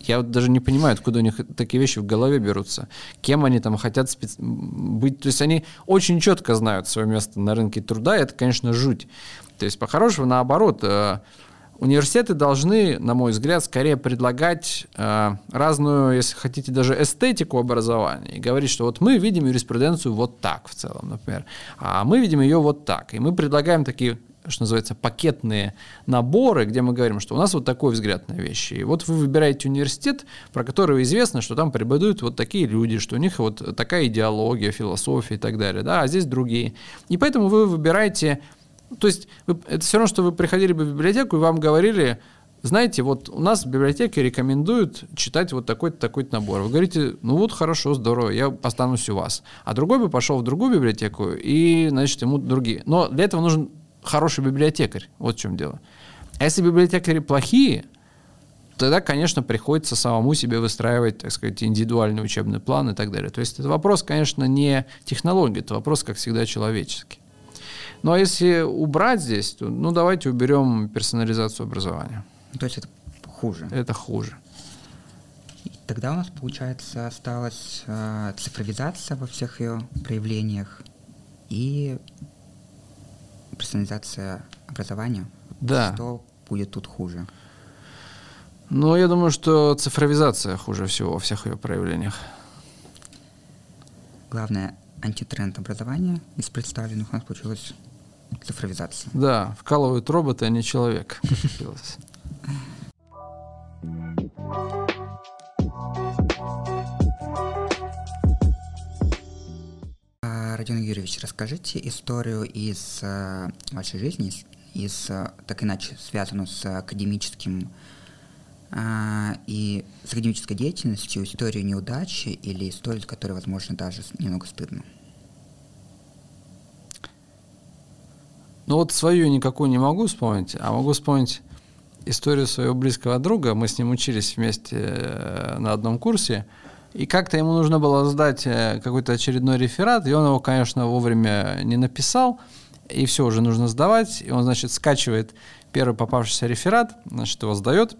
Я вот даже не понимаю, откуда у них такие вещи в голове берутся, кем они там хотят специ... быть. То есть они очень четко знают свое место на рынке труда, и это, конечно, жуть. То есть, по-хорошему, наоборот, университеты должны, на мой взгляд, скорее предлагать разную, если хотите, даже эстетику образования. И говорить, что вот мы видим юриспруденцию вот так в целом, например, а мы видим ее вот так. И мы предлагаем такие, что называется, пакетные наборы, где мы говорим, что у нас вот такой взгляд на вещи. И вот вы выбираете университет, про который известно, что там преподают вот такие люди, что у них вот такая идеология, философия и так далее, да, а здесь другие. И поэтому вы выбираете... То есть это все равно, что вы приходили бы в библиотеку и вам говорили: знаете, вот у нас в библиотеке рекомендуют читать вот такой-то, такой-то набор. Вы говорите: ну вот хорошо, здорово, я останусь у вас. А другой бы пошел в другую библиотеку, и, значит, ему другие. Но для этого нужен хороший библиотекарь, вот в чем дело. А если библиотекари плохие, тогда, конечно, приходится самому себе выстраивать, так сказать, индивидуальный учебный план и так далее. То есть это вопрос, конечно, не технологии, это вопрос, как всегда, человеческий. Ну а если убрать здесь, то, ну давайте уберем персонализацию образования. То есть это хуже? Это хуже. И тогда у нас, получается, осталась э, цифровизация во всех ее проявлениях и... персонализация образования, да. Что будет тут хуже? Ну, я думаю, что цифровизация хуже всего во всех ее проявлениях. Главное, антитренд образования из представленных у нас получилась цифровизация. Да, вкалывают роботы, а не человек. Родион Юрьевич, расскажите историю из э, вашей жизни, из, из, так иначе связанную с академическим э, и с академической деятельностью, историю неудачи или историю, которой, возможно, даже немного стыдно. Ну вот свою никакую не могу вспомнить, а могу вспомнить историю своего близкого друга. Мы с ним учились вместе на одном курсе. И как-то ему нужно было сдать какой-то очередной реферат, и он его, конечно, вовремя не написал, и все, уже нужно сдавать. И он, значит, скачивает первый попавшийся реферат, значит, его сдает,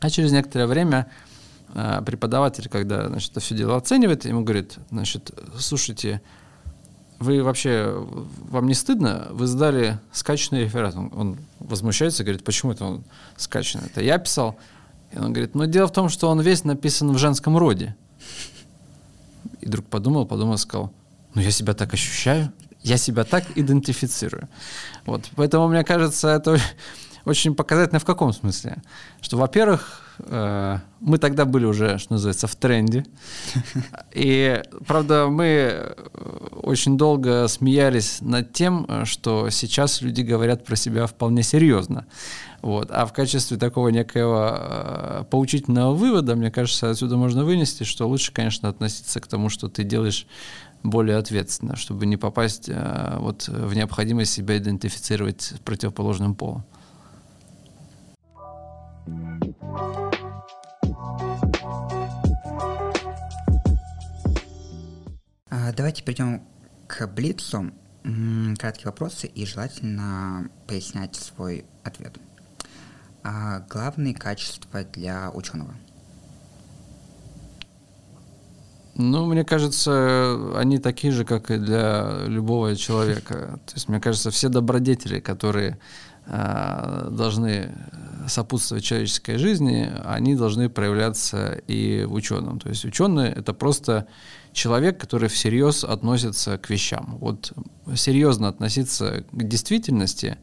а через некоторое время преподаватель, когда, значит, это все дело оценивает, ему говорит: значит, слушайте, вы вообще, вам не стыдно? Вы сдали скачанный реферат. Он, он возмущается, говорит: почему это он скачанный? Это я писал. И он говорит: ну дело в том, что он весь написан в женском роде. И друг подумал, подумал, сказал: ну я себя так ощущаю, я себя так идентифицирую. Вот. Поэтому, мне кажется, это очень показательно в каком смысле. Что, во-первых, мы тогда были уже, что называется, в тренде. И, правда, мы очень долго смеялись над тем, что сейчас люди говорят про себя вполне серьезно. Вот. А в качестве такого некоего поучительного вывода, мне кажется, отсюда можно вынести, что лучше, конечно, относиться к тому, что ты делаешь, более ответственно, чтобы не попасть вот в необходимость себя идентифицировать с противоположным полом. Давайте перейдем к блицу. Краткие вопросы и желательно пояснять свой ответ. Главные качества для ученого? Ну, мне кажется, они такие же, как и для любого человека. То есть, мне кажется, все добродетели, которые должны сопутствовать человеческой жизни, они должны проявляться и в ученом. То есть ученый — это просто человек, который всерьез относится к вещам. Вот серьезно относиться к действительности,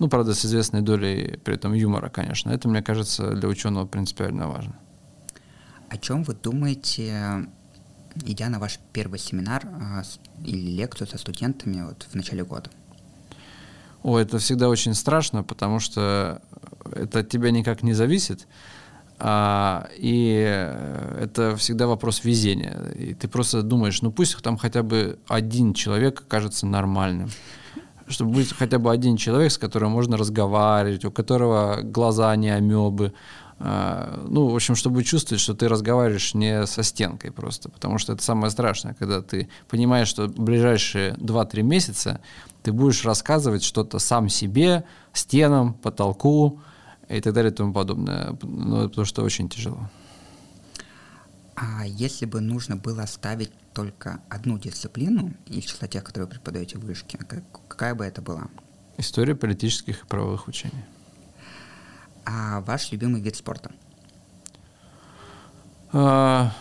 ну, правда, с известной долей при этом юмора, конечно, это, мне кажется, для ученого принципиально важно. О чем вы думаете, идя на ваш первый семинар или лекцию со студентами вот в начале года? О, это всегда очень страшно, потому что это от тебя никак не зависит. А, и это всегда вопрос везения. И ты просто думаешь, ну пусть там хотя бы один человек кажется нормальным. Чтобы быть хотя бы один человек, с которым можно разговаривать, у которого глаза не амебы. А, ну, в общем, чтобы чувствовать, что ты разговариваешь не со стенкой просто. Потому что это самое страшное, когда ты понимаешь, что в ближайшие два-три месяца ты будешь рассказывать что-то сам себе, стенам, потолку, и так далее и тому подобное, ну, потому что очень тяжело. А если бы нужно было оставить только одну дисциплину из числа тех, которые вы преподаете в вышке, как, какая бы это была? История политических и правовых учений. А ваш любимый вид спорта? А,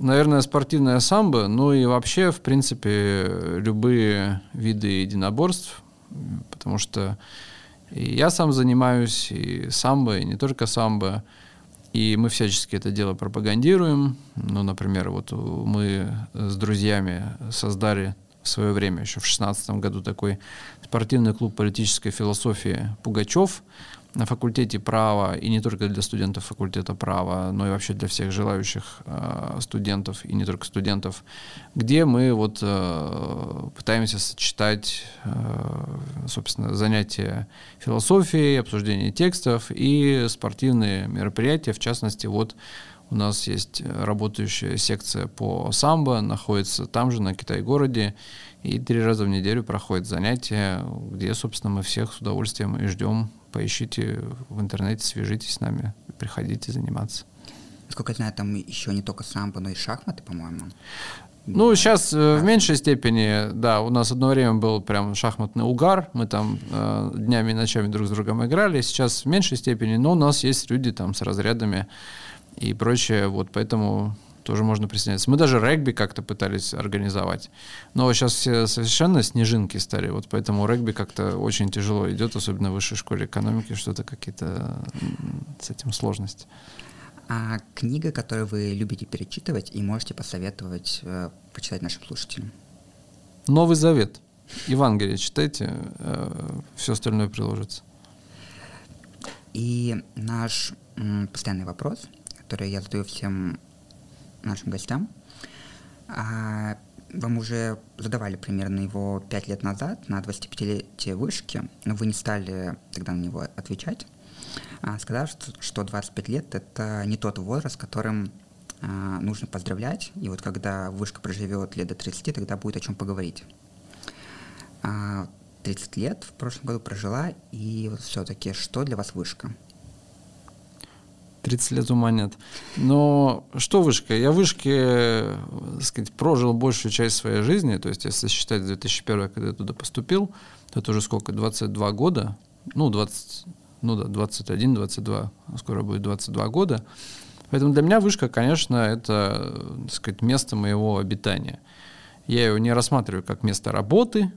наверное, спортивное самбо, ну и вообще, в принципе, любые виды единоборств, потому что и я сам занимаюсь, и самбо, и не только самбо. И мы всячески это дело пропагандируем. Ну, например, вот мы с друзьями создали в свое время, еще в шестнадцатом году, такой спортивный клуб политической философии «Пугачев» на факультете права, и не только для студентов факультета права, но и вообще для всех желающих э, студентов, и не только студентов, где мы вот э, пытаемся сочетать, э, собственно, занятия философией, обсуждение текстов и спортивные мероприятия. В частности, вот у нас есть работающая секция по самбо, находится там же, на Китай-городе, и три раза в неделю проходят занятия, где, собственно, мы всех с удовольствием и ждем. Поищите в интернете, свяжитесь с нами, приходите заниматься. Насколько я знаю, там еще не только самбо, но и шахматы, по-моему. Ну, да. Сейчас а. в меньшей степени, да, у нас одно время был прям шахматный угар, мы там э, днями и ночами друг с другом играли, сейчас в меньшей степени, но у нас есть люди там с разрядами и прочее, вот поэтому тоже можно присоединяться. Мы даже регби как-то пытались организовать, но сейчас все совершенно снежинки стали, вот поэтому регби как-то очень тяжело идет, особенно в Высшей школе экономики, что-то какие-то с этим сложности. А книга, которую вы любите перечитывать и можете посоветовать э, почитать нашим слушателям? Новый Завет. Евангелие читайте, э, все остальное приложится. И наш м, постоянный вопрос, который я задаю всем нашим гостям. А, вам уже задавали примерно его пять лет назад, на двадцатипятилетие вышки, но вы не стали тогда на него отвечать, а, сказав, что, что двадцать пять лет — это не тот возраст, которым а, нужно поздравлять, и вот когда вышка проживет лет до тридцати, тогда будет о чем поговорить. А, тридцать лет в прошлом году прожила, и вот все-таки что для вас вышка? тридцать лет ума нет. Но что вышка? Я в вышке, так сказать, прожил большую часть своей жизни. То есть, если считать две тысячи первый, когда я туда поступил, то это уже сколько? двадцать два года. Ну, двадцать, ну да, двадцать один, двадцать два. Скоро будет двадцать два года. Поэтому для меня вышка, конечно, это, так сказать, место моего обитания. Я его не рассматриваю как место работы.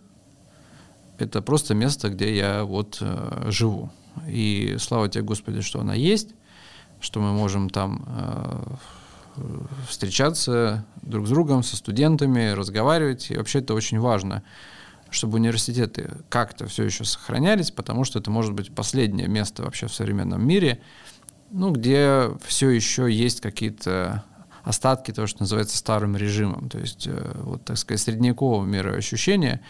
Это просто место, где я вот э, живу. И слава тебе, Господи, что она есть, что мы можем там э, встречаться друг с другом, со студентами, разговаривать. И вообще это очень важно, чтобы университеты как-то все еще сохранялись, потому что это может быть последнее место вообще в современном мире, ну, где все еще есть какие-то остатки того, что называется старым режимом. То есть, э, вот, так сказать, средневекового мироощущения,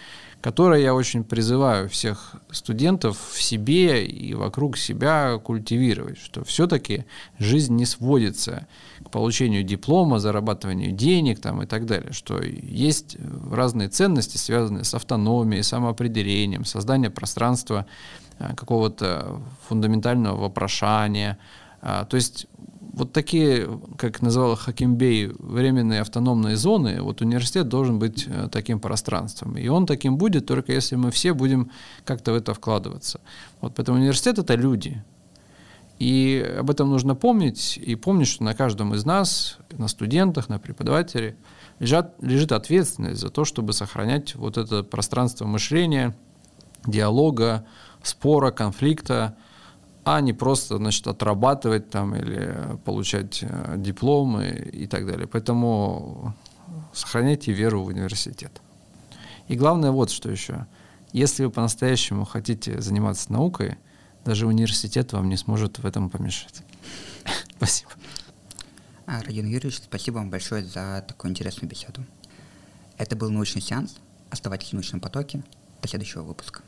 которое я очень призываю всех студентов в себе и вокруг себя культивировать, что все-таки жизнь не сводится к получению диплома, зарабатыванию денег там, и так далее, что есть разные ценности, связанные с автономией, самоопределением, созданием пространства какого-то фундаментального вопрошания. То есть вот такие, как называл Хакимбей, временные автономные зоны, вот университет должен быть таким пространством. И он таким будет, только если мы все будем как-то в это вкладываться. Вот поэтому университет — это люди. И об этом нужно помнить. И помнить, что на каждом из нас, на студентах, на преподавателе, лежат, лежит ответственность за то, чтобы сохранять вот это пространство мышления, диалога, спора, конфликта, а не просто, значит, отрабатывать там или получать дипломы и так далее. Поэтому сохраняйте веру в университет. И главное вот что еще. Если вы по-настоящему хотите заниматься наукой, даже университет вам не сможет в этом помешать. Спасибо. Родион Юрьевич, спасибо вам большое за такую интересную беседу. Это был научный сеанс. Оставайтесь в научном потоке. До следующего выпуска.